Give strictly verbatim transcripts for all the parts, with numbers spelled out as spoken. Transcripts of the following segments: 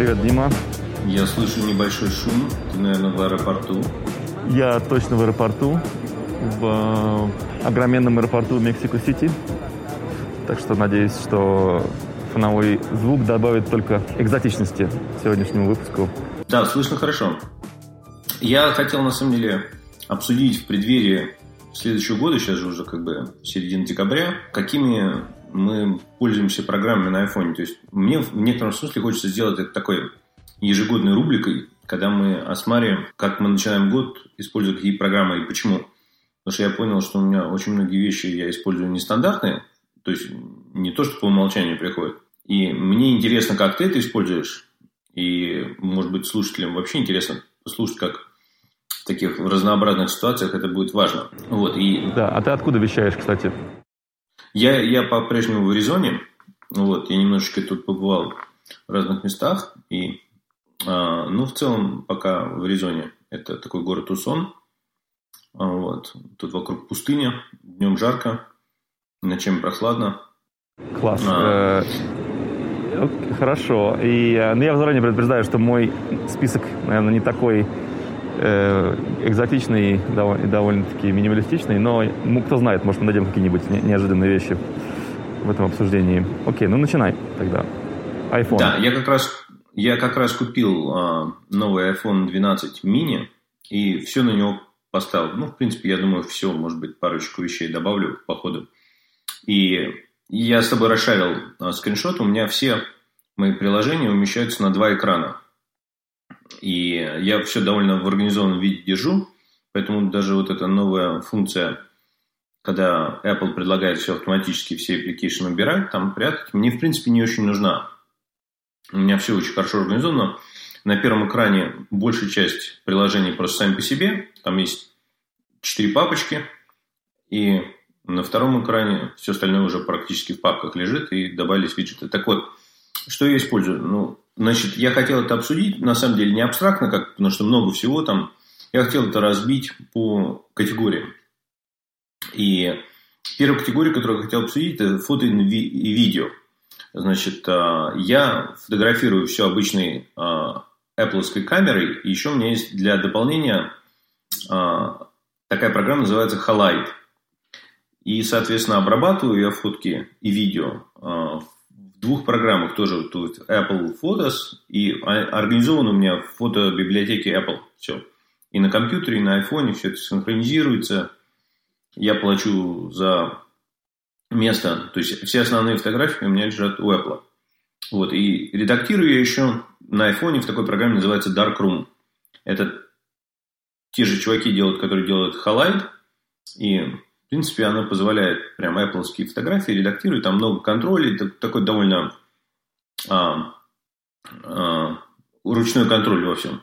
Привет, Дима. Я слышу небольшой шум. Ты, наверное, в аэропорту. Я точно в аэропорту. В огроменном аэропорту Мексико-Сити. Так что надеюсь, что фоновой звук добавит только экзотичности сегодняшнему выпуску. Да, слышно хорошо. Я хотел, на самом деле, обсудить в преддверии следующего года, сейчас же уже как бы середина декабря, какими мы пользуемся программами на айфоне. То есть мне в некотором смысле хочется сделать это такой ежегодной рубрикой, когда мы осматриваем, как мы начинаем год, используя какие программы и почему. Потому что я понял, что у меня очень многие вещи я использую нестандартные, то есть не то, что по умолчанию приходит. И мне интересно, как ты это используешь. И, может быть, слушателям вообще интересно послушать, как в таких разнообразных ситуациях это будет важно. Вот, и... Да, а ты откуда вещаешь, кстати? Я, я по-прежнему в Аризоне. Вот, я немножечко тут побывал в разных местах. И, а, ну, в целом, пока в Аризоне. Это такой город Тусон. Вот. Тут вокруг пустыня, днем жарко, ночами прохладно. Класс. А... Хорошо. И, ну, я заранее предупреждаю, что мой список, наверное, не такой э, экзотичный и довольно-таки минималистичный, но, ну, кто знает, может, мы найдем какие-нибудь неожиданные вещи в этом обсуждении. Окей, ну начинай тогда. iPhone. Да, я как раз, я как раз купил э, новый айфон двенадцать мини и все на него поставил. Ну, в принципе, я думаю, все, может быть, парочку вещей добавлю по ходу. И я с тобой расшарил а, скриншот. У меня все мои приложения умещаются на два экрана. И я все довольно в организованном виде держу. Поэтому даже вот эта новая функция, когда Apple предлагает все автоматически, все application убирать, там прятать, мне, в принципе, не очень нужна. У меня все очень хорошо организовано. На первом экране большая часть приложений просто сами по себе. Там есть четыре папочки. И на втором экране все остальное уже практически в папках лежит. И добавились виджеты. Так вот, что я использую? Ну, значит, я хотел это обсудить. На самом деле не абстрактно, как, потому что много всего там. Я хотел это разбить по категориям. И первая категория, которую я хотел обсудить, это фото и видео. Значит, я фотографирую все обычной Apple-овской камерой. И еще у меня есть для дополнения такая программа, называется Halide. И, соответственно, обрабатываю я фотки и видео в двух программах тоже. Тут Apple Photos и организована у меня фотобиблиотеки Apple. Все. И на компьютере, и на айфоне все это синхронизируется. Я плачу за место. То есть все основные фотографии у меня лежат у Apple. Вот. И редактирую я еще на айфоне в такой программе, называется Darkroom. Это те же чуваки делают, которые делают Halide. И, в принципе, она позволяет прям Apple-ские фотографии редактировать. Там много контролей. Такой довольно а, а, ручной контроль во всем.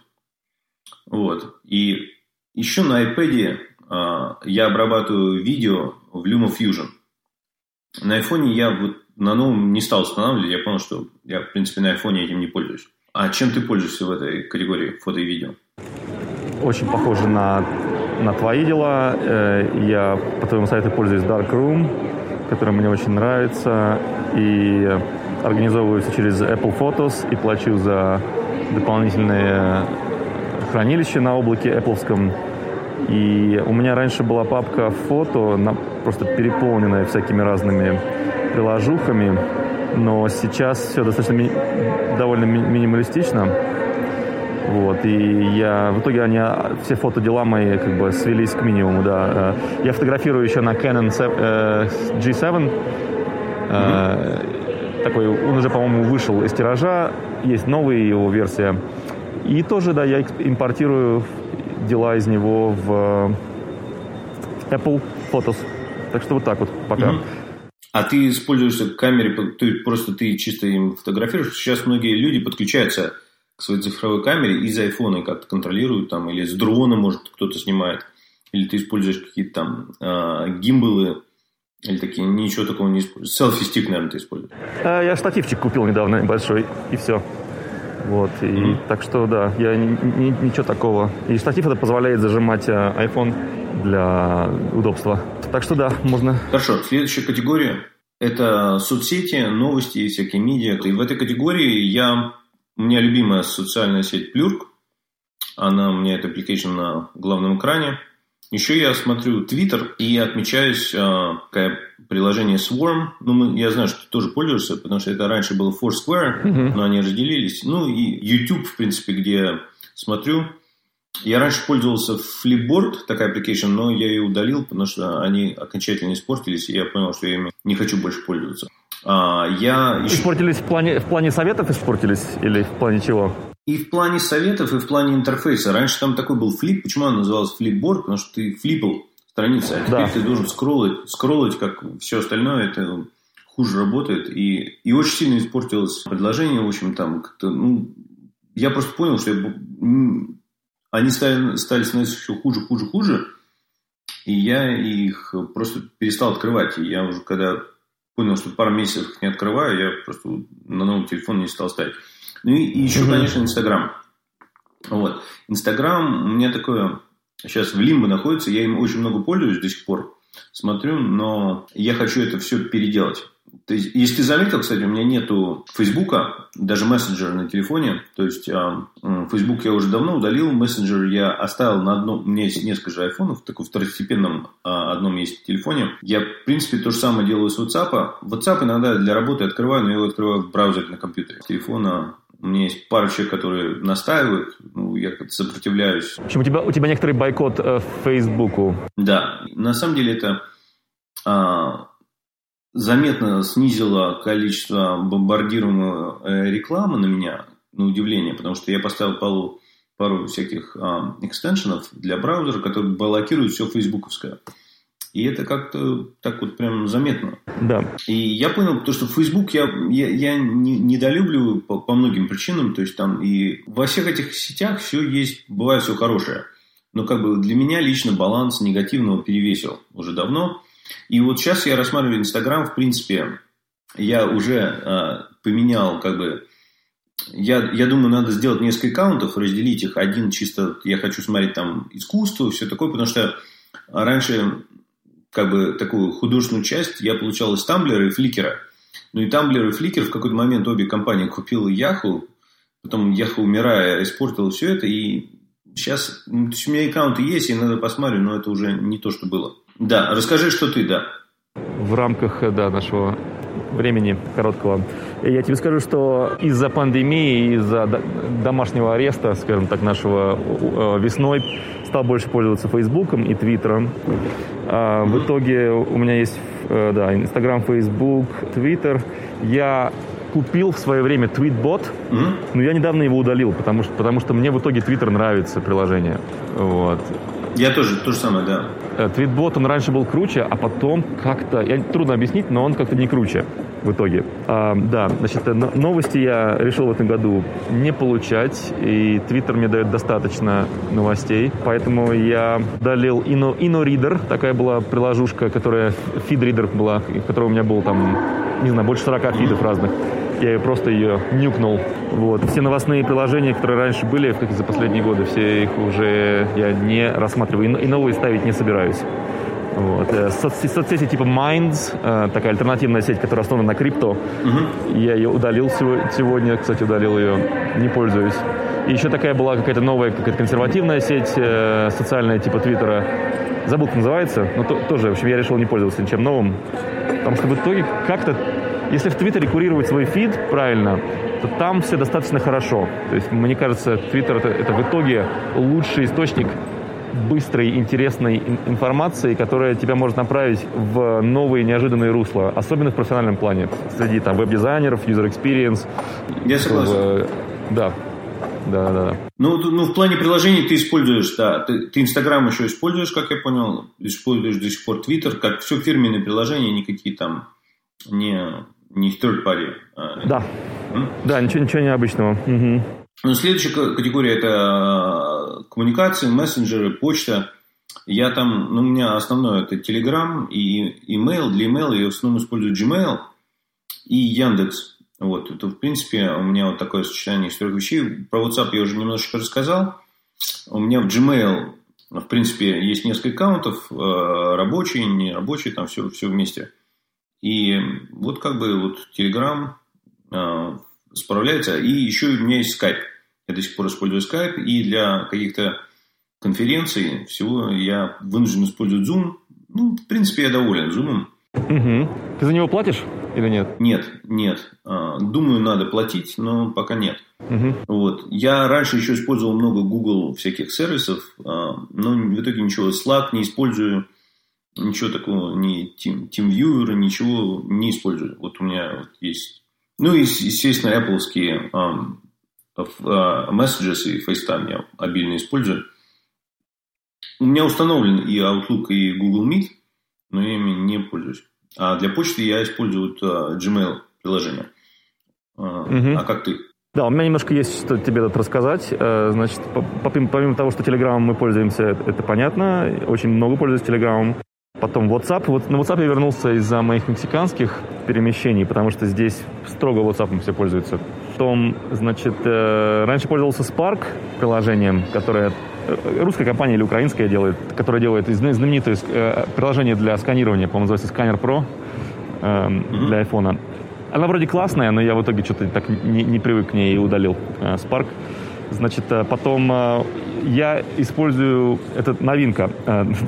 Вот. И еще на iPad а, я обрабатываю видео в LumaFusion. На iPhone я вот на новом не стал устанавливать. Я понял, что я, в принципе, на iPhone этим не пользуюсь. А чем ты пользуешься в этой категории фото и видео? Очень похоже на, на твои дела. Я по твоему совету пользуюсь Darkroom, который мне очень нравится. И организовываю все через Apple Photos и плачу за дополнительные хранилища на облаке Apple-ском. И у меня раньше была папка фото, просто переполненная всякими разными приложухами. Но сейчас все достаточно ми- довольно ми- минималистично. Вот, и я, в итоге они, все фотодела мои как бы свелись к минимуму, да. Я фотографирую еще на Canon джи семь, mm-hmm. такой, он уже, по-моему, вышел из тиража, есть новая его версия. И тоже, да, я импортирую дела из него в Apple Photos. Так что вот так вот пока. Mm-hmm. А ты используешься к камере, ты, просто ты чисто им фотографируешь? Сейчас многие люди подключаются к своей цифровой камере, из айфона как-то контролируют, там, или с дрона, может, кто-то снимает, или ты используешь какие-то там э, гимбалы, или такие, ничего такого не используешь. Селфи-стик, наверное, ты используешь. Я штативчик купил недавно большой, и все. Вот, и, mm-hmm. так что, да, я ни, ни, ничего такого. И штатив это позволяет зажимать айфон для удобства. Так что, да, можно... Хорошо, следующая категория – это соцсети, новости и всякие медиа. И в этой категории я... У меня любимая социальная сеть Plurk. Она у меня, это application на главном экране. Еще я смотрю Twitter и отмечаюсь такое приложение Swarm. Ну, мы, я знаю, что ты тоже пользуешься, потому что это раньше было Foursquare, mm-hmm. но они разделились. Ну, и YouTube, в принципе, где смотрю. Я раньше пользовался Flipboard, такая application, но я ее удалил, потому что они окончательно испортились, и я понял, что я ими не хочу больше пользоваться. А, я испортились еще... в, плане, в плане советов испортились или в плане чего? И в плане советов, и в плане интерфейса. Раньше там такой был флип. Почему она называлась флипборд? Потому что ты флипал страницы, а теперь да. ты должен скроллить, скроллить, как все остальное. Это хуже работает. И, и очень сильно испортилось предложение. В общем, там как-то... Ну, я просто понял, что я... они стали, стали становиться еще хуже, хуже, хуже. И я их просто перестал открывать. И я уже когда... понял, что пару месяцев их не открываю, я просто на новый телефон не стал ставить. Ну и, и еще, конечно, Инстаграм. Вот. Инстаграм у меня такое... Сейчас в лимбо находится, я им очень много пользуюсь до сих пор. Смотрю, но я хочу это все переделать. То есть, если ты заметил, кстати, у меня нету Фейсбука, даже мессенджера на телефоне. То есть, Фейсбук я уже давно удалил, мессенджер я оставил на одном... У меня есть несколько же айфонов, в таком второстепенном одном есть телефоне. Я, в принципе, то же самое делаю с WhatsApp. WhatsApp иногда для работы открываю, но я его открываю в браузере на компьютере. С телефона... У меня есть пару человек, которые настаивают, ну, я как-то сопротивляюсь. В общем, у тебя, у тебя некоторый бойкот э, Фейсбуку. Да, на самом деле это а, заметно снизило количество бомбардируемой э, рекламы на меня, на удивление, потому что я поставил пару, пару всяких а, экстеншенов для браузера, которые блокируют все фейсбуковское. И это как-то так вот прям заметно. Да. И я понял, то, что Facebook я, я, я не, недолюбливаю по, по многим причинам. То есть там и во всех этих сетях все есть, бывает все хорошее. Но как бы для меня лично баланс негативного перевесил уже давно. И вот сейчас я рассматриваю Instagram, в принципе, я уже а, поменял как бы... Я, я думаю, надо сделать несколько аккаунтов, разделить их. Один чисто я хочу смотреть там искусство, все такое, потому что раньше... как бы такую художественную часть я получал из Тамблера и Фликера. Ну и Тамблер и Фликер в какой-то момент обе компании купила Яху, потом Яху, умирая, испортил все это, и сейчас ну, то есть у меня аккаунты есть, я иногда посмотрю, но это уже не то, что было. Да, расскажи, что ты, да. В рамках, да, нашего времени короткого. Я тебе скажу, что из-за пандемии, из-за домашнего ареста, скажем так, нашего весной, стал больше пользоваться Фейсбуком и Твиттером. А в итоге у меня есть да, Инстаграм, Фейсбук, Твиттер. Я купил в свое время Твитбот, mm-hmm. но я недавно его удалил, потому что, потому что мне в итоге Твиттер нравится, приложение. Вот. Я тоже, то же самое, да. Твитбот, он раньше был круче, а потом как-то, я, трудно объяснить, но он как-то не круче в итоге. А, да, значит, новости я решил в этом году не получать, и Твиттер мне дает достаточно новостей, поэтому я удалил InnoReader, такая была приложушка, которая, FeedReader была, которая у меня был там, не знаю, больше сорока фидов разных. Я просто ее нюкнул. Вот. Все новостные приложения, которые раньше были, как и за последние годы, все их уже я не рассматриваю. И новые ставить не собираюсь. Вот. Соц- соцсети типа Minds, такая альтернативная сеть, которая основана на крипто. Угу. Я ее удалил сегодня. Кстати, удалил ее. Не пользуюсь. И еще такая была какая-то новая, какая-то консервативная сеть социальная, типа Твиттера. Забыл, как называется. Но то- тоже, в общем, я решил не пользоваться ничем новым. Потому что в итоге как-то... Если в Твиттере курировать свой фид правильно, то там все достаточно хорошо. То есть, мне кажется, Твиттер это, это в итоге лучший источник быстрой, интересной информации, которая тебя может направить в новые, неожиданные русла, особенно в профессиональном плане. Среди там веб-дизайнеров, user experience. Я согласен. Да. Да, да, да. Ну, ну, в плане приложений ты используешь, да, ты Инстаграм еще используешь, как я понял, используешь до сих пор Твиттер, как все фирменные приложения, никакие там не... Не third party. Да. Mm? Да, ничего, ничего необычного. Угу. Ну, следующая категория – это коммуникации, мессенджеры, почта. Я там, ну, у меня основное – это Telegram и email. Для email я в основном использую Gmail и Яндекс. Вот. Это, в принципе, у меня вот такое сочетание из трех вещей. Про WhatsApp я уже немножечко рассказал. У меня в Gmail, в принципе, есть несколько аккаунтов. Рабочие, нерабочие, там все, все вместе. И вот как бы вот Telegram, справляется. И еще у меня есть Skype. Я до сих пор использую Skype. И для каких-то конференций всего я вынужден использовать Zoom. Ну, в принципе, я доволен Zoom. Угу. Ты за него платишь или нет? Нет, нет. Думаю, надо платить, но пока нет. Угу. Вот. Я раньше еще использовал много Google всяких сервисов, но в итоге ничего. Slack не использую, ничего такого, ни Team, TeamViewer, ничего не использую. Вот у меня вот есть... Ну, и, естественно, Apple-ские um, uh, Messages и FaceTime я обильно использую. У меня установлен и Outlook, и Google Meet, но я ими не пользуюсь. А для почты я использую uh, Gmail приложение. Uh, uh-huh. А как ты? Да, у меня немножко есть, что тебе тут рассказать. Значит, помимо того, что Telegram мы пользуемся, это понятно. Очень много пользуюсь Telegram. Потом WhatsApp. Вот на WhatsApp я вернулся из-за моих мексиканских перемещений, потому что здесь строго WhatsApp все пользуются. Потом, значит, раньше пользовался Spark приложением, которое русская компания или украинская делает, которая делает знаменитое приложение для сканирования, по-моему, называется Scanner Pro для iPhone. Она вроде классная, но я в итоге что-то так не, не привык к ней и удалил Spark. Значит, потом я использую, это новинка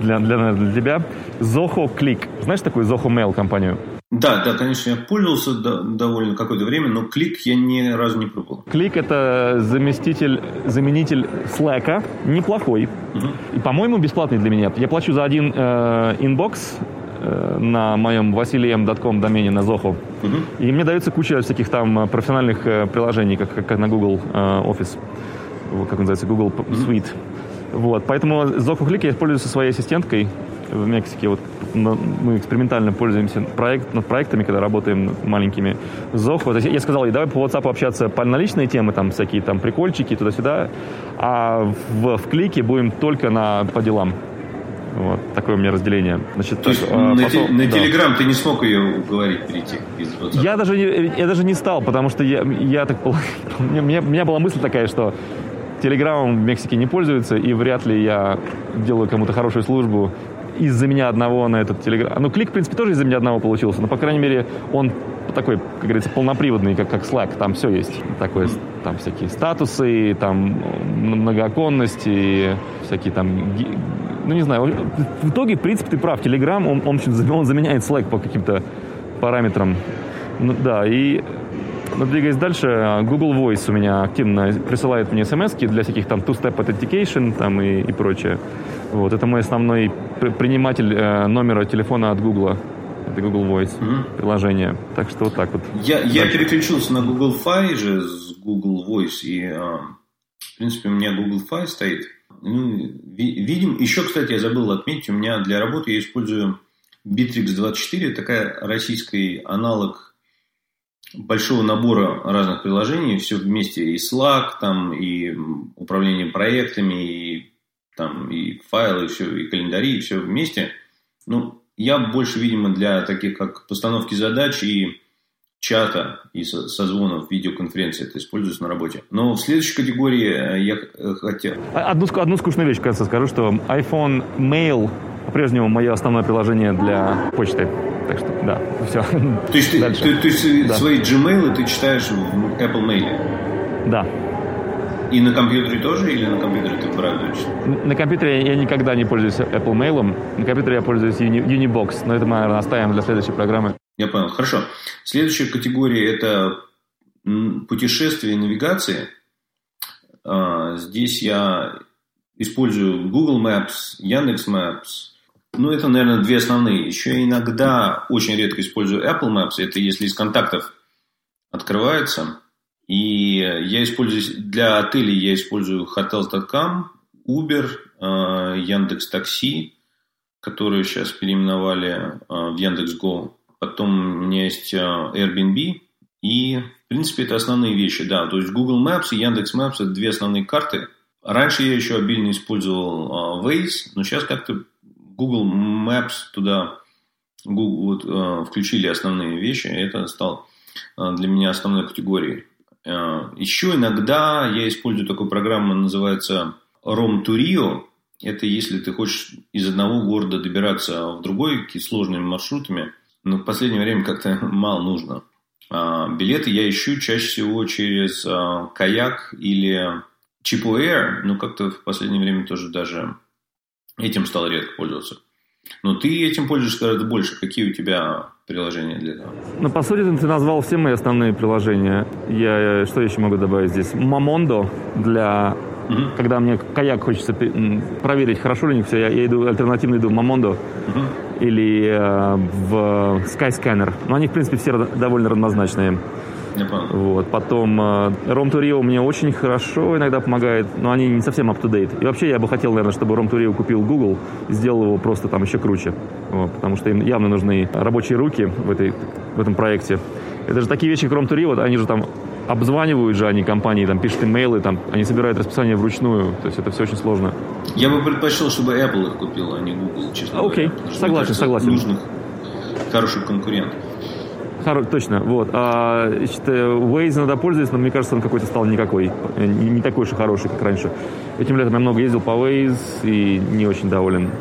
для, для, для тебя, Zoho Cliq. Знаешь такую Zoho Mail компанию? Да, да, конечно, я пользовался довольно какое-то время, но Cliq я ни разу не пробовал. Cliq — это заместитель, заменитель Slack'а, неплохой. Uh-huh. И, по-моему, бесплатный для меня. Я плачу за один э, инбокс э, на моем василий эм точка ком домене на Zoho. Uh-huh. И мне дается куча всяких там профессиональных э, приложений, как, как на Google э, Office, как он называется, Google Suite. Uh-huh. Вот, поэтому Zoho Cliq я использую со своей ассистенткой в Мексике. Вот мы экспериментально пользуемся проект, над проектами, когда работаем маленькими. Zoho. Вот я сказал ей, давай по WhatsApp общаться по наличной теме, там всякие там прикольчики туда-сюда, а в, в Клике будем только на, по делам. Вот такое у меня разделение. Значит, то так, есть а, на, посол... те, на да. Telegram ты не смог ее уговорить перейти из WhatsApp? Я даже, я даже не стал, потому что я, я так у меня, у меня была мысль такая, что Телеграмом в Мексике не пользуются, и вряд ли я делаю кому-то хорошую службу из-за меня одного на этот Телеграм. Ну, Клик, в принципе, тоже из-за меня одного получился, но, по крайней мере, он такой, как говорится, полноприводный, как, как Slack, там все есть. Такое, там всякие статусы, там многооконности, всякие там... Ну, не знаю, в итоге, в принципе, ты прав. Телеграм, он, он, он заменяет Slack по каким-то параметрам. Ну, да, и... Но двигаясь дальше, Google Voice у меня активно присылает мне смс-ки для всяких там two-step authentication там, и, и прочее. Вот, это мой основной при- приниматель э, номера телефона от Google. Это Google Voice mm-hmm. приложение. Так что вот так вот. Я, я переключился на Google Fi же с Google Voice. И, э, в принципе, у меня Google Fi стоит. Ну, ви- видим. Еще, кстати, я забыл отметить, у меня для работы я использую битрикс двадцать четыре, такая российский аналог большого набора разных приложений, все вместе, и Slack, там, и управление проектами, и, там, и файлы, и, все, и календари, и все вместе. Ну, я больше, видимо, для таких, как постановки задач и чата, и созвонов, видеоконференции это используется на работе. Но в следующей категории я хотел... Одну, одну скучную вещь, кажется, скажу, что iPhone Mail по-прежнему мое основное приложение для почты. Так что, да, все. То есть ты, ты, ты да. свои Gmail ты читаешь в Apple Mail? Да. И на компьютере тоже, или на компьютере ты правда читаешь? На компьютере я никогда не пользуюсь Apple Mail. На компьютере я пользуюсь Uni, Unibox. Но это мы, наверное, оставим для следующей программы. Я понял. Хорошо. Следующая категория – это путешествия и навигации. Здесь я использую Google Maps, Яндекс Maps. Ну, это, наверное, две основные. Еще иногда, очень редко использую Apple Maps. Это если из контактов открывается. И я использую для отелей я использую hotels точка ком, Uber, Яндекс.Такси, которые сейчас переименовали в Яндекс.Го. Потом у меня есть Airbnb. И, в принципе, это основные вещи. Да, то есть Google Maps и Яндекс Maps – это две основные карты. Раньше я еще обильно использовал Waze, но сейчас как-то Google Maps туда Google, вот, э, включили основные вещи, и это стало э, для меня основной категорией. Э, еще иногда я использую такую программу, называется Rome to Rio. Это если ты хочешь из одного города добираться в другой сложными маршрутами, но в последнее время как-то мало нужно. Билеты я ищу чаще всего через Kayak или CheapAir, но как-то в последнее время тоже даже этим стал редко пользоваться. Но ты этим пользуешься гораздо больше. Какие у тебя приложения для этого? Ну, по сути, ты назвал все мои основные приложения. Я что еще могу добавить здесь? Momondo для... Uh-huh. Когда мне Kayak хочется проверить, хорошо ли у них все, я, я иду, альтернативно иду в Momondo uh-huh. или э, в Skyscanner. Но они, в принципе, все довольно равнозначные. Uh-huh. Вот. Потом э, Rome to Rio мне очень хорошо иногда помогает, но они не совсем up-to-date. И вообще я бы хотел, наверное, чтобы Rome to Rio купил Google и сделал его просто там еще круче. Вот. Потому что им явно нужны рабочие руки в, этой, в этом проекте. Это же такие вещи, как Rome to Rio, вот они же там... Обзванивают же они компании, там, пишут имейлы, там, они собирают расписание вручную. То есть это все очень сложно. Я бы предпочел, чтобы Apple их купил, а не Google, честно okay. говоря. Окей, согласен, кажется, согласен. Нужных, хороших конкурентов. Хоро... Точно, вот. А, значит, Waze надо пользоваться, но мне кажется, он какой-то стал никакой. Не, не такой же хороший, как раньше. Этим летом я много ездил по Waze и не очень доволен.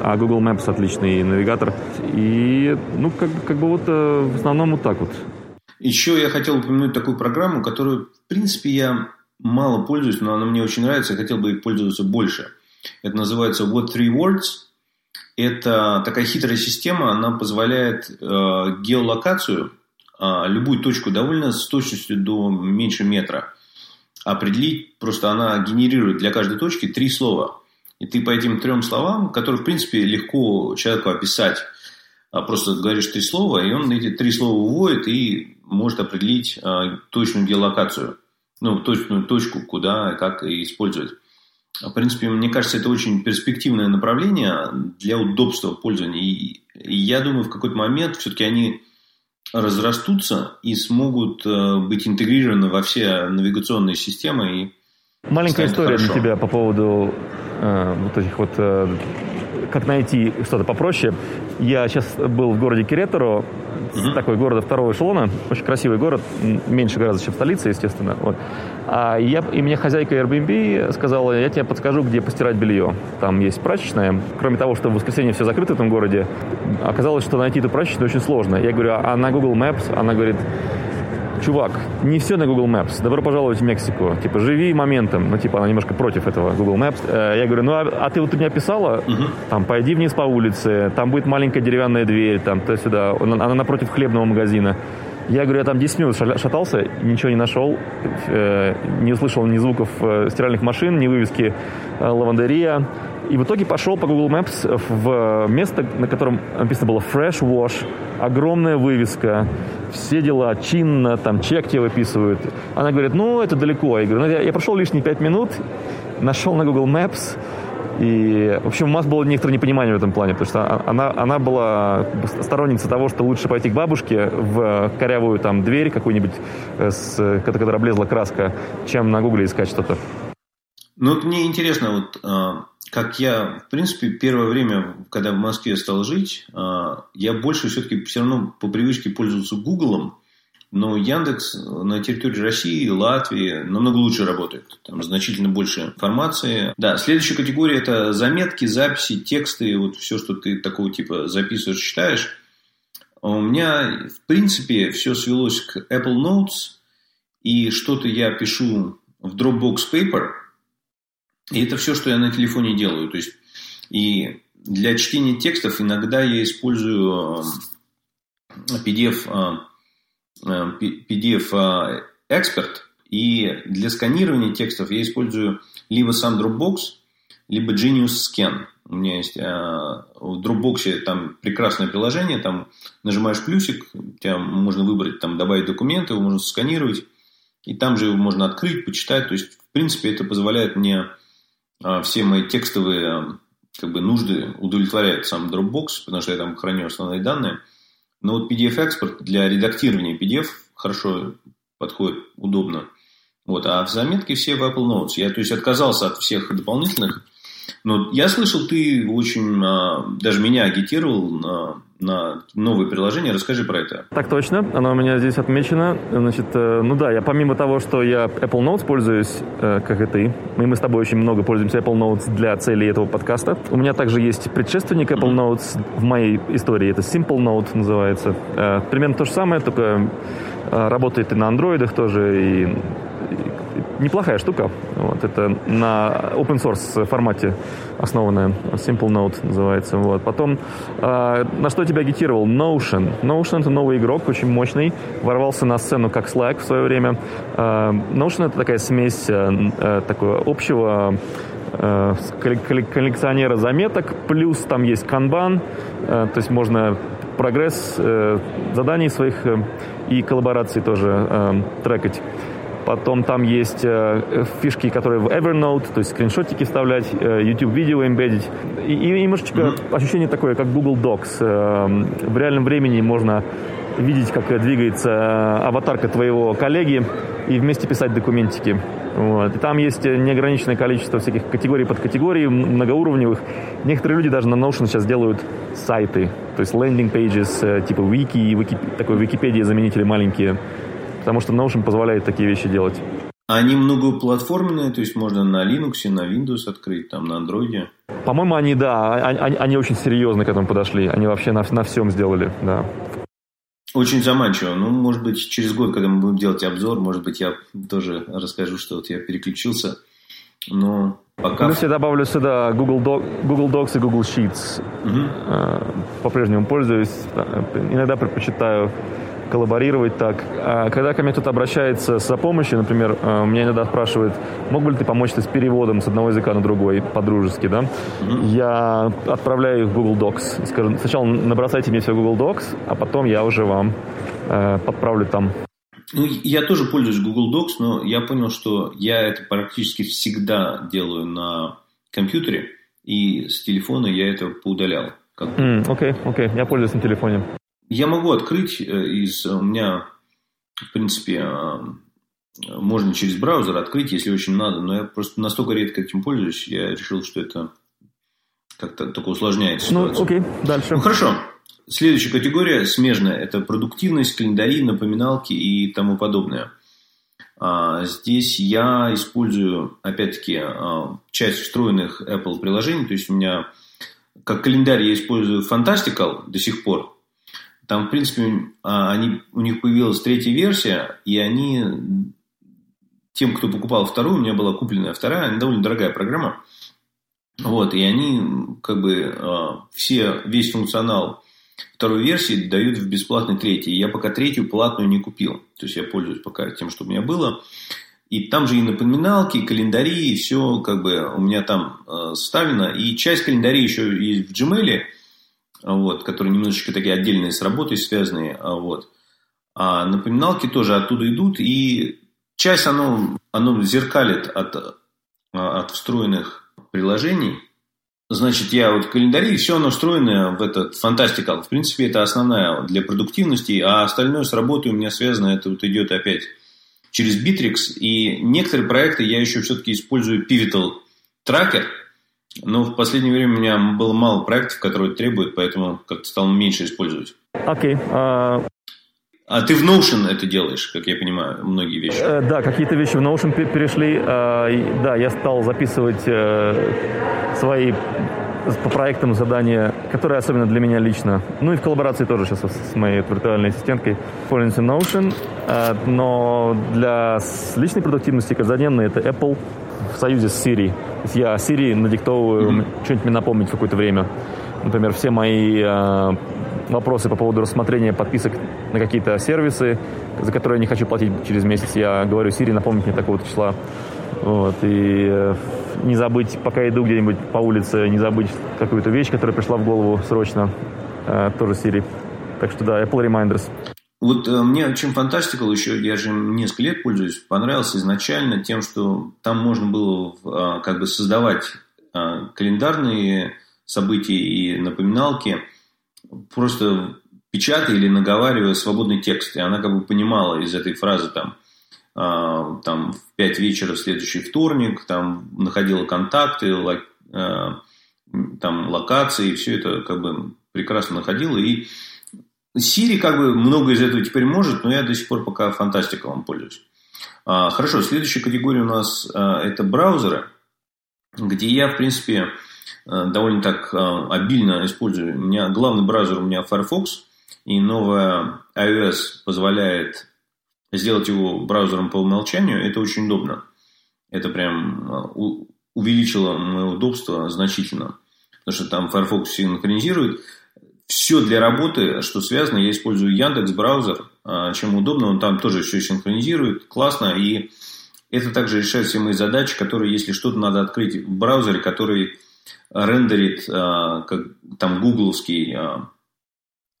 А Google Maps отличный навигатор. И, ну, как, как бы вот в основном вот так вот. Еще я хотел упомянуть такую программу, которую, в принципе, я мало пользуюсь, но она мне очень нравится, я хотел бы ей пользоваться больше. Это называется What Three Words. Это такая хитрая система, она позволяет э, геолокацию, э, любую точку довольно с точностью до меньше метра определить. Просто она генерирует для каждой точки три слова. И ты по этим трем словам, которые, в принципе, легко человеку описать, просто говоришь три слова, и он эти три слова вводит и может определить э, точную геолокацию, ну, точную точку, куда и как использовать. В принципе, мне кажется, это очень перспективное направление для удобства пользования. И, и я думаю, в какой-то момент все-таки они разрастутся и смогут э, быть интегрированы во все навигационные системы. И маленькая история для тебя по поводу э, вот этих вот... Э... как найти что-то попроще. Я сейчас был в городе Керетеро, mm-hmm. такой город второго эшелона, очень красивый город, меньше гораздо, чем столица, естественно. Вот. А я, и мне хозяйка Airbnb сказала, я тебе подскажу, где постирать белье. Там есть прачечная. Кроме того, что в воскресенье все закрыто в этом городе, оказалось, что найти эту прачечную очень сложно. Я говорю, а на Google Maps? Она говорит... Чувак, не все на Google Maps. Добро пожаловать в Мексику. Типа, живи моментом. Ну, типа, она немножко против этого Google Maps. Я говорю, ну, а, а ты вот у меня писала? Uh-huh. Там, пойди вниз по улице. Там будет маленькая деревянная дверь. Там, то сюда. Она напротив хлебного магазина. Я говорю, я там десять минут шатался, ничего не нашел. Не услышал ни звуков стиральных машин, ни вывески лавандерия. И в итоге пошел по Google Maps в место, на котором написано было Fresh Wash, огромная вывеска, все дела чинно, там чек тебе выписывают. Она говорит, ну, это далеко. Я говорю, ну, я, я прошел лишние пять минут, нашел на Google Maps. И, в общем, у нас было некоторое непонимание в этом плане, потому что она, она была сторонница того, что лучше пойти к бабушке в корявую там дверь какую-нибудь, с, когда облезла краска, чем на Google искать что-то. Ну, вот мне интересно, вот... Как я, в принципе, первое время, когда в Москве стал жить, я больше все-таки все равно по привычке пользовался Гуглом, но Яндекс на территории России, Латвии намного лучше работает. Там значительно больше информации. Да, следующая категория – это заметки, записи, тексты, вот все, что ты такого типа записываешь, читаешь. У меня, в принципе, все свелось к Apple Notes, и что-то я пишу в Dropbox Paper. И это все, что я на телефоне делаю. То есть, и для чтения текстов иногда я использую пи ди эф, пи ди эф Expert. И для сканирования текстов я использую либо сам Dropbox, либо Genius Scan. У меня есть в Dropbox там прекрасное приложение. Там нажимаешь плюсик, тебя можно выбрать, там, добавить документы, его можно сканировать. И там же его можно открыть, почитать. То есть, в принципе, это позволяет мне... Все мои текстовые, как бы, нужды удовлетворяет сам Dropbox, потому что я там храню основные данные. Но вот пи ди эф-экспорт для редактирования пи ди эф хорошо подходит, удобно. Вот. А заметки все в Apple Notes. Я, то есть, отказался от всех дополнительных Но я слышал, ты очень, даже меня агитировал на, на новые приложения. Расскажи про это. Так точно. Оно у меня здесь отмечено. Значит, ну да, я помимо того, что я Apple Notes пользуюсь, как и ты, и мы с тобой очень много пользуемся Apple Notes для целей этого подкаста. У меня также есть предшественник Apple Notes. В моей истории это Simple Note называется. Примерно то же самое, только работает и на андроидах тоже, и... Неплохая штука. Вот, это на open source формате основанная. Simple Note называется. Вот. Потом, э, на что тебя агитировал? Notion. Notion — это новый игрок, очень мощный. Ворвался на сцену как Slack в свое время. Э, Notion — это такая смесь э, такого общего э, коллекционера заметок. Плюс там есть Kanban. Э, то есть можно прогресс э, заданий своих э, и коллабораций тоже э, трекать. Потом там есть э, фишки, которые в Evernote, то есть скриншотики вставлять, э, YouTube-видео эмбеддить. И, и немножечко mm-hmm. ощущение такое, как Google Docs. Э, в реальном времени можно видеть, как двигается э, аватарка твоего коллеги и вместе писать документики. Вот. И там есть неограниченное количество всяких категорий, подкатегорий, многоуровневых. Некоторые люди даже на Notion сейчас делают сайты, то есть лендинг-пейджес, э, типа Wiki, Wiki, такой Википедия-заменители маленькие. Потому что Notion позволяет такие вещи делать. Они многоплатформенные, то есть можно на Linux, на Windows открыть, там на Android. По-моему, они, да, они, они очень серьезно к этому подошли. Они вообще на, на всем сделали, да. Очень заманчиво. Ну, может быть, через год, когда мы будем делать обзор, может быть, я тоже расскажу, что вот я переключился. Но пока... Плюс я добавлю сюда Google, Doc, Google Docs и Google Sheets. Угу. По-прежнему пользуюсь. Иногда предпочитаю... коллаборировать так. А когда ко мне кто-то обращается за помощью, например, меня иногда спрашивают, мог бы ли ты помочь с переводом с одного языка на другой, по-дружески, да? Mm-hmm. Я отправляю их в Google Docs. Скажу, сначала набросайте мне все в Google Docs, а потом я уже вам э, подправлю там. Ну, я тоже пользуюсь Google Docs, но я понял, что я это практически всегда делаю на компьютере, и с телефона я это поудалял. Окей, окей, mm, okay, okay. Я пользуюсь на телефоне. Я могу открыть из... У меня, в принципе, можно через браузер открыть, если очень надо, но я просто настолько редко этим пользуюсь, я решил, что это как-то только усложняет ситуацию. Ну, окей, дальше. Ну, хорошо. Следующая категория смежная – это продуктивность, календари, напоминалки и тому подобное. Здесь я использую, опять-таки, часть встроенных Apple приложений, то есть у меня, как календарь, я использую Fantastical до сих пор. Там, в принципе, они, у них появилась третья версия, и они, тем, кто покупал вторую, у меня была купленная вторая, она довольно дорогая программа, вот, и они, как бы, все, весь функционал второй версии дают в бесплатной третьей, я пока третью платную не купил, то есть я пользуюсь пока тем, что у меня было, и там же и напоминалки, и календари, и все, как бы, у меня там вставлено, и часть календарей еще и в Gmail, вот, которые немножечко такие отдельные с работой связанные. Вот. А напоминалки тоже оттуда идут. И часть оно, оно зеркалит от, от встроенных приложений. Значит, я вот в календаре, все оно встроено в этот Fantastical. В принципе, это основная для продуктивности. А остальное с работой у меня связано. Это вот идет опять через Bittrex. И некоторые проекты я еще все-таки использую Pivotal Tracker. Но в последнее время у меня было мало проектов, которые требуют, поэтому как-то стал меньше использовать. Окей. Okay, uh... А ты в Notion это делаешь, как я понимаю, многие вещи. Uh, да, какие-то вещи в Notion перешли. Uh, да, я стал записывать uh, свои по проектам задания, которые особенно для меня лично. Ну и в коллаборации тоже сейчас с моей виртуальной ассистенткой пользуемся Notion. Uh, но для личной продуктивности каждодневной это Apple в союзе с Siri. Я Siri надиктовываю, mm-hmm. что-нибудь мне напомнить в какое-то время. Например, все мои э, вопросы по поводу рассмотрения подписок на какие-то сервисы, за которые я не хочу платить через месяц, я говорю Siri, напомни мне такого-то числа. Вот. И э, не забыть, пока иду где-нибудь по улице, не забыть какую-то вещь, которая пришла в голову срочно. Э, тоже Siri. Так что да, Apple Reminders. Вот э, мне чем Fantastical еще, я же несколько лет пользуюсь, понравился изначально тем, что там можно было э, как бы создавать э, календарные события и напоминалки, просто печатая или наговаривая свободный текст. И она как бы понимала из этой фразы там, э, там в пять вечера в следующий вторник, там находила контакты, лайк, э, там, локации, все это как бы прекрасно находило. И Siri как бы много из этого теперь может, но я до сих пор пока Фантастикалом пользуюсь. А, хорошо, следующая категория у нас а, это браузеры, где я, в принципе, а, довольно так а, обильно использую. У меня, главный браузер у меня Firefox, и новая iOS позволяет сделать его браузером по умолчанию. Это очень удобно. Это прям а, у, увеличило мое удобство значительно, потому что там Firefox синхронизирует. Все для работы, что связано, я использую Яндекс.Браузер, чем удобно, он там тоже все синхронизирует, классно, и это также решает все мои задачи, которые, если что-то надо открыть в браузере, который рендерит, как там гугловский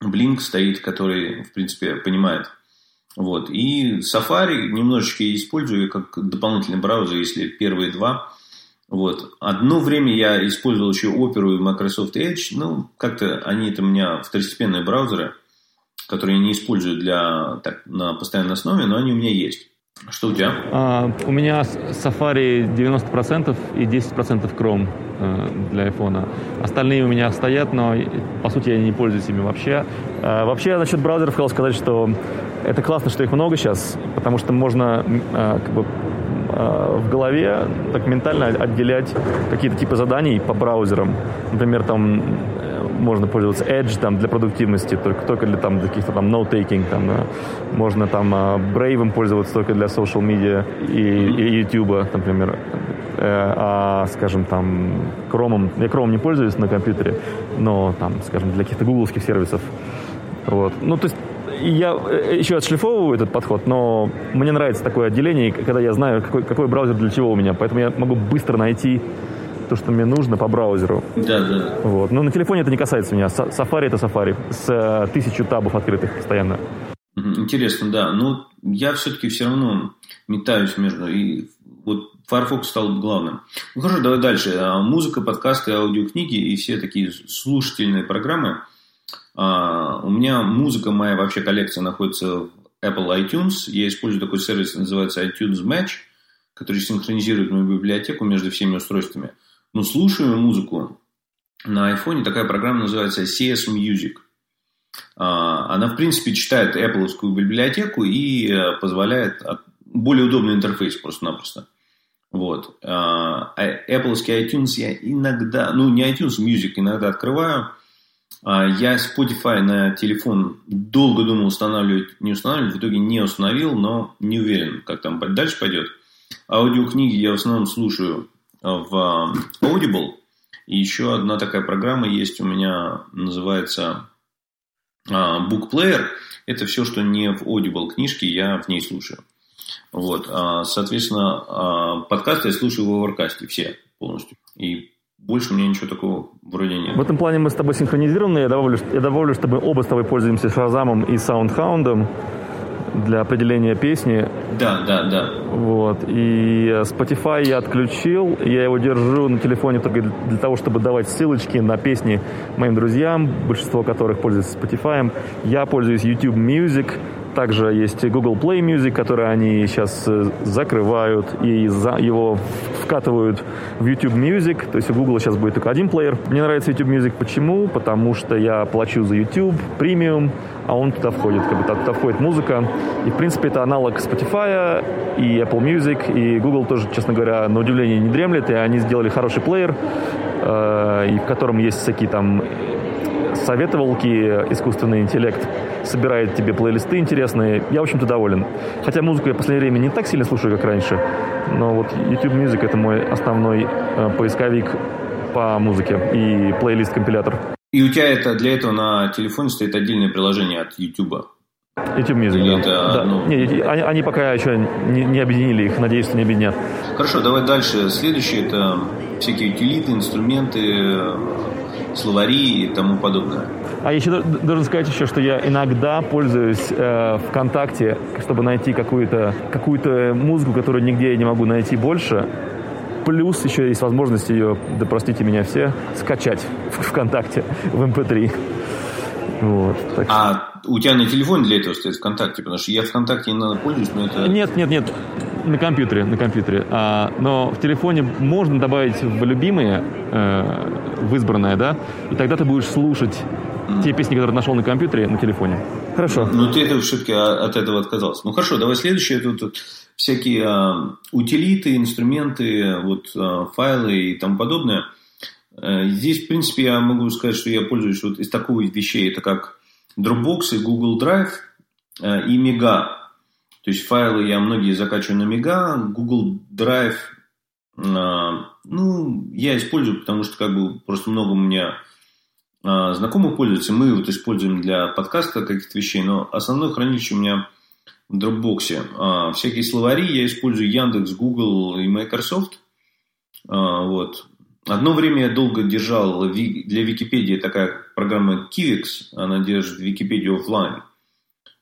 Blink стоит, который, в принципе, понимает. Вот. И Safari немножечко использую как дополнительный браузер, если первые два. Вот. Одно время я использовал еще Opera и Microsoft Edge. Ну, как-то они это у меня второстепенные браузеры, которые я не использую для, так, на постоянной основе, но они у меня есть. Что у тебя? А, у меня Safari девяносто процентов и десять процентов Chrome э, для iPhone. Остальные у меня стоят, но, по сути, я не пользуюсь ими вообще. А, вообще, насчет браузеров хотел сказать, что это классно, что их много сейчас, потому что можно э, как бы... в голове так ментально отделять какие-то типы заданий по браузерам. Например, там можно пользоваться Edge там, для продуктивности, только, только для, там, для каких-то там note-taking. Там, можно там Brave пользоваться только для social media и, и YouTube, например. А, скажем, там, Chrome. Я Chrome не пользуюсь на компьютере, но, там, скажем, для каких-то гугловских сервисов. Вот. Ну, то есть я еще отшлифовываю этот подход, но мне нравится такое отделение, когда я знаю, какой, какой браузер для чего у меня. Поэтому я могу быстро найти то, что мне нужно по браузеру. Да, да. Вот. Но на телефоне это не касается меня. Safari — это Safari. С тысячу табов открытых постоянно. Интересно, да. Но я все-таки все равно метаюсь между... И вот Firefox стал главным. Ну, хорошо, давай дальше. Музыка, подкасты, аудиокниги и все такие слушательные программы. Uh, у меня музыка, моя вообще коллекция находится в Apple iTunes. Я использую такой сервис, называется iTunes Match, который синхронизирует мою библиотеку между всеми устройствами. Но слушаю музыку на iPhone. Такая программа называется си эс Music. Uh, она, в принципе, читает Apple-овскую библиотеку и uh, позволяет... От... Более удобный интерфейс просто-напросто. Вот. Uh, Apple-овский iTunes я иногда... Ну, не iTunes Music, иногда открываю... Я Spotify на телефон долго думал устанавливать, не устанавливать, в итоге не установил, но не уверен, как там дальше пойдет. Аудиокниги я в основном слушаю в Audible. И еще одна такая программа есть у меня, называется Book Player. Это все, что не в Audible книжки, я в ней слушаю. Вот. Соответственно, подкасты я слушаю в Overcast, все полностью. И больше у меня ничего такого вроде нет. В этом плане мы с тобой синхронизированы. Я добавлю, я добавлю, что мы оба с тобой пользуемся Шазамом и Саундхаундом для определения песни. Да, да, да. Вот. И Spotify я отключил. Я его держу на телефоне только для того, чтобы давать ссылочки на песни моим друзьям, большинство которых пользуются Spotify. Я пользуюсь YouTube Music. Также есть Google Play Music, который они сейчас закрывают и за, его вкатывают в YouTube Music. То есть у Google сейчас будет только один плеер. Мне нравится YouTube Music. Почему? Потому что я плачу за YouTube Premium, а он туда входит. Как бы туда входит музыка. И, в принципе, это аналог Spotify и Apple Music. И Google тоже, честно говоря, на удивление не дремлет. И они сделали хороший плеер, э, в котором есть всякие там... советовалки, искусственный интеллект собирает тебе плейлисты интересные. Я, в общем-то, доволен. Хотя музыку я в последнее время не так сильно слушаю, как раньше. Но вот YouTube Music — это мой основной э, поисковик по музыке и плейлист-компилятор. И у тебя это для этого на телефоне стоит отдельное приложение от YouTube? YouTube Music, или да. Это, да. Ну... Не, они, они пока еще не, не объединили их. Надеюсь, что не объединят. Хорошо, давай дальше. Следующее — это всякие утилиты, инструменты, словари и тому подобное. А я еще должен сказать еще, что я иногда пользуюсь э, ВКонтакте, чтобы найти какую-то, какую-то музыку, которую нигде я не могу найти больше. Плюс еще есть возможность ее, да простите меня все, скачать в ВКонтакте в эм пэ три. Вот, а У тебя на телефоне для этого стоит ВКонтакте, потому что я ВКонтакте не надо пользоваться, но это... Нет, нет, нет, на компьютере, на компьютере. А, но в телефоне можно добавить в любимые, э, в избранное, да, и тогда ты будешь слушать mm. те песни, которые ты нашел на компьютере, на телефоне. Хорошо. Ну, ты это, все-таки от этого отказался. Ну, хорошо, давай следующее. Тут, тут всякие а, утилиты, инструменты, вот, а, файлы и тому подобное. А, здесь, в принципе, я могу сказать, что я пользуюсь вот из такого вещей, это как Dropbox и Google Drive э, и Мега. То есть файлы я многие закачиваю на Мега. Google Drive э, ну, я использую, потому что как бы просто много у меня э, знакомых пользуются. Мы вот используем для подкаста каких-то вещей, но основное хранилище у меня в Dropbox. Э, всякие словари я использую Яндекс, Google и Microsoft. Э, вот. Одно время я долго держал для Википедии такая программа Kivix, она держит Википедию офлайн.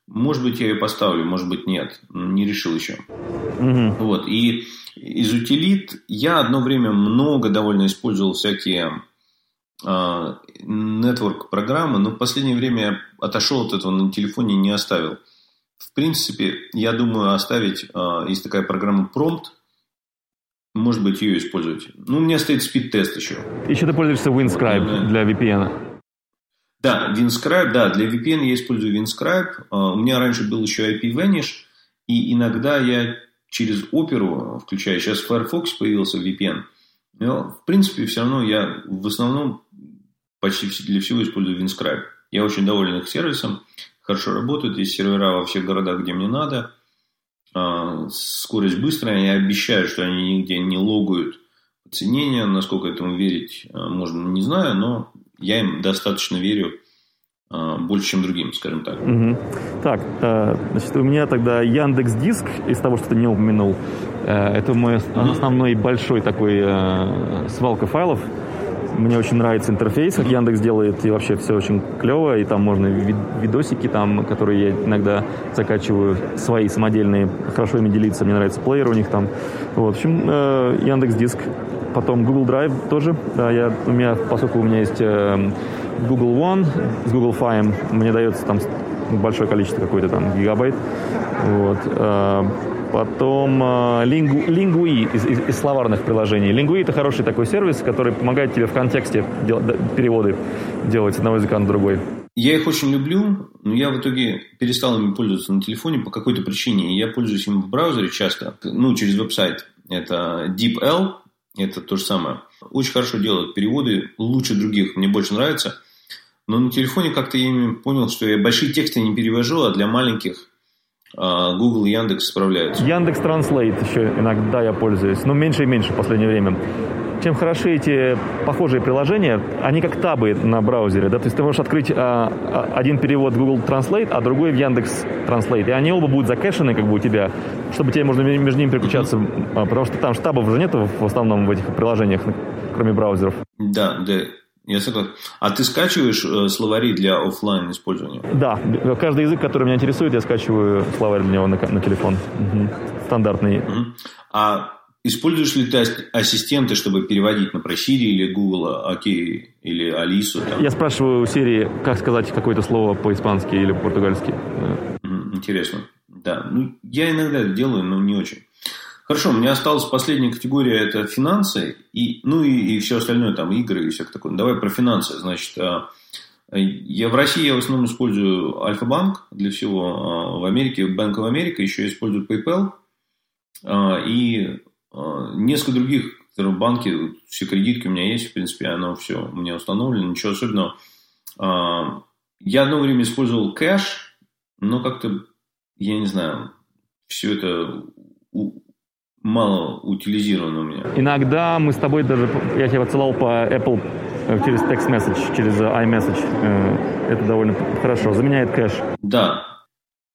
Может быть, я ее поставлю, может быть, нет. Не решил еще. Mm-hmm. Вот. И из утилит я одно время много довольно использовал всякие нетворк-программы, но в последнее время я отошел от этого, на телефоне не оставил. В принципе, я думаю оставить, есть такая программа Prompt, может быть, ее использовать. Ну, у меня стоит спид-тест еще. Еще ты пользуешься WinScribe для ви пи эн. Да, WinScribe, да. Для ви пи эн я использую WinScribe. У меня раньше был еще IPVanish. И иногда я через Opera включаю. Сейчас Firefox появился ви пи эн. Но, в принципе, все равно я в основном почти для всего использую WinScribe. Я очень доволен их сервисом. Хорошо работают. Есть сервера во всех городах, где мне надо. Скорость быстрая. Я обещаю, что они нигде не логают оценения. Насколько этому верить можно, не знаю, но я им достаточно верю, больше, чем другим, скажем так. Угу. Так, значит, у меня тогда Яндекс.Диск, из того, что ты не упомянул, это мой основной большой такой свалка файлов. Мне очень нравится интерфейс, как Яндекс делает, и вообще все очень клево, и там можно видосики, там, которые я иногда закачиваю, свои самодельные, хорошо ими делиться, мне нравится плеер у них там. Вот, в общем, Яндекс.Диск, потом Google Drive тоже, да, я, у меня, поскольку у меня есть Google One с Google Fi, мне дается там большое количество, какой-то там гигабайт, вот. Потом Lingui из, из, из словарных приложений. Lingui – это хороший такой сервис, который помогает тебе в контексте дел, переводы делать с одного языка на другой. Я их очень люблю, но я в итоге перестал ими пользоваться на телефоне по какой-то причине. Я пользуюсь им в браузере часто, ну, через веб-сайт. Это DeepL, это то же самое. Очень хорошо делают переводы, лучше других, мне больше нравится. Но на телефоне как-то я ими понял, что я большие тексты не перевожу, а для маленьких Google и Яндекс справляются. Яндекс Транслейт еще иногда я пользуюсь, но меньше и меньше в последнее время. Чем хороши эти похожие приложения, они как табы на браузере, да, то есть ты можешь открыть а, один перевод в Google Translate, а другой в Яндекс Транслейт, и они оба будут закэшены как бы у тебя, чтобы тебе можно между ними переключаться, mm-hmm. потому что там табов уже нет в основном в этих приложениях, кроме браузеров. Да, да. Я согласен. А ты скачиваешь э, словари для офлайн использования? Да. Каждый язык, который меня интересует, я скачиваю словарь для него на, на телефон. Угу. Стандартный. Угу. А используешь ли ты ассистенты, чтобы переводить, например, Siri или Google, окей, или Алису? Там? Я спрашиваю у Siri, как сказать какое-то слово по-испански или по-португальски. Угу. Интересно. Да. Ну, я иногда это делаю, но не очень. Хорошо, у меня осталась последняя категория, это финансы, и, ну и, и все остальное, там игры и всякое такое. Давай про финансы. Значит, я в России я в основном использую Альфа-банк для всего, в Америке, Bank of America, еще я использую PayPal и несколько других банки, все кредитки у меня есть, в принципе, оно все у меня установлено, ничего особенного. Я одно время использовал кэш, но как-то, я не знаю, все это... мало утилизировано у меня. Иногда мы с тобой даже... Я тебя отсылал по Apple через text message, через iMessage. Это довольно хорошо. Заменяет кэш. Да.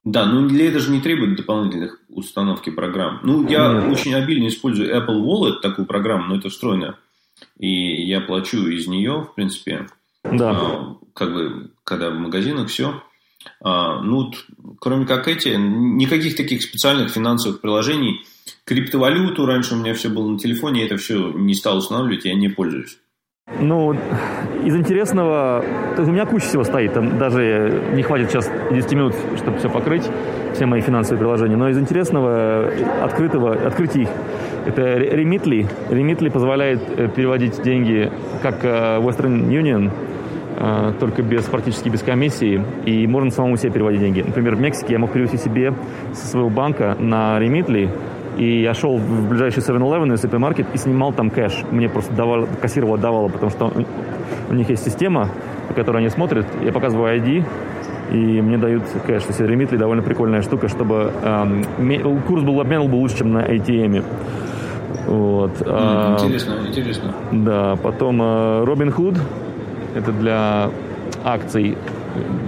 Да, но для этого же не требует дополнительных установки программ. Ну, я Нет. очень обильно использую Apple Wallet, такую программу, но это встроено. И я плачу из нее, в принципе. Да. А, как бы, когда в магазинах, все. А, ну, кроме как эти, никаких таких специальных финансовых приложений... Криптовалюту раньше у меня все было на телефоне, я это все не стал устанавливать, я не пользуюсь. Ну, из интересного, у меня куча всего стоит, там даже не хватит сейчас десять минут, чтобы все покрыть, все мои финансовые приложения, но из интересного, открытого, открытий, это Remitly. Remitly позволяет переводить деньги, как Western Union, только без, практически без комиссии, и можно самому себе переводить деньги. Например, в Мексике я мог перевести себе со своего банка на Remitly. И я шел в ближайший севен-Eleven и супермаркет и снимал там кэш. Мне просто давало, кассир отдавало, потому что у них есть система, по которой они смотрят. Я показываю ай ди, и мне дают кэш. То есть Remitly довольно прикольная штука, чтобы эм, курс был, обмен был лучше, чем на эй ти эм. Вот. Интересно, а, интересно. Да, потом Robinhood. Это для акций,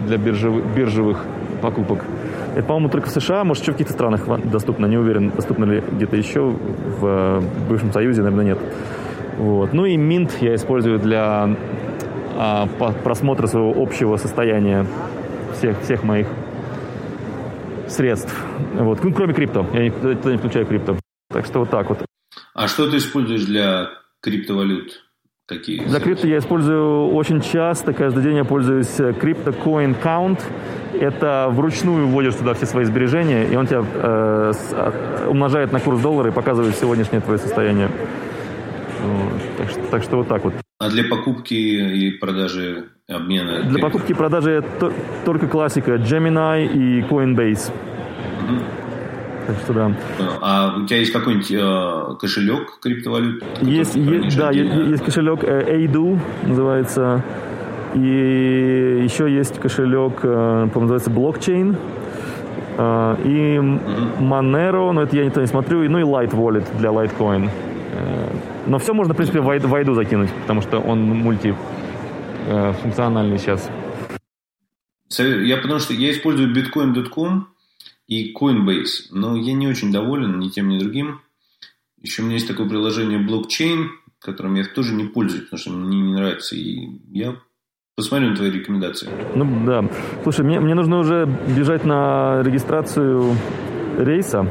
для биржевых, биржевых покупок. Это, по-моему, только в США, может, еще в каких-то странах доступно, не уверен, доступно ли где-то еще, в бывшем Союзе, наверное, нет. Вот. Ну и Mint я использую для а, просмотра своего общего состояния всех, всех моих средств. Вот. Ну, кроме крипто, я не, не включаю крипто. Так что вот так вот. А что ты используешь для криптовалют? Какие? Для крипто я использую очень часто, каждый день я пользуюсь крипто Coin Count. Это вручную вводишь туда все свои сбережения, и он тебя э, с, умножает на курс доллара и показывает сегодняшнее твое состояние. Вот. Так, что, так что вот так вот. А для покупки и продажи обмена? Для покупки и продажи то, только классика Gemini и Coinbase. Угу. Так что да. А у тебя есть какой-нибудь э, кошелек криптовалют? Есть, есть, да, есть, есть кошелек э, Aidu, называется. И еще есть кошелек, по-моему, называется Blockchain, и Monero, но это я не то не смотрю, ну и Light Wallet для Litecoin. Но все можно, в принципе, в Aidu закинуть, потому что он мультифункциональный сейчас. Я потому что я использую биткоин точка ком и Coinbase, но я не очень доволен ни тем, ни другим. Еще у меня есть такое приложение Blockchain, которым я тоже не пользуюсь, потому что мне не нравится, и я... Посмотрю на твои рекомендации. Ну да. Слушай, мне, мне нужно уже бежать на регистрацию рейса.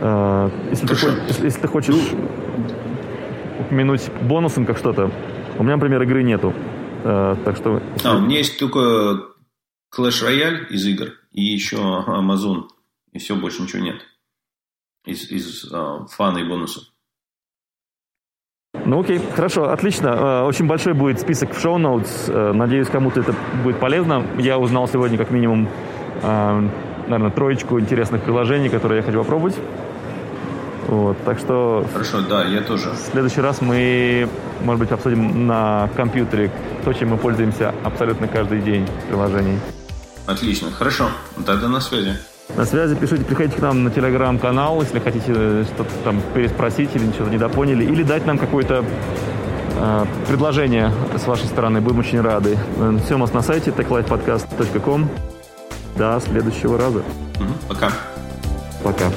Э, если, ты хочешь, если, если ты хочешь ну... упомянуть бонусом как что-то. У меня, например, игры нету. Э, так что... А, у меня есть только Clash Royale из игр и еще Amazon. И все, больше ничего нет. Из, из а, фана и бонусов. Ну окей, хорошо, отлично. Очень большой будет список в шоу-ноутс. Надеюсь, кому-то это будет полезно. Я узнал сегодня как минимум, наверное, троечку интересных приложений, которые я хочу попробовать. Вот, так что... Хорошо, да, я тоже. В следующий раз мы, может быть, обсудим на компьютере то, чем мы пользуемся абсолютно каждый день приложений. Отлично, хорошо. Тогда на связи. На связи, пишите, приходите к нам на телеграм-канал, если хотите что-то там переспросить или что-то недопоняли, или дать нам какое-то э, предложение с вашей стороны, будем очень рады. Все у нас на сайте тек лайф подкаст точка ком. До следующего раза. Пока. Пока.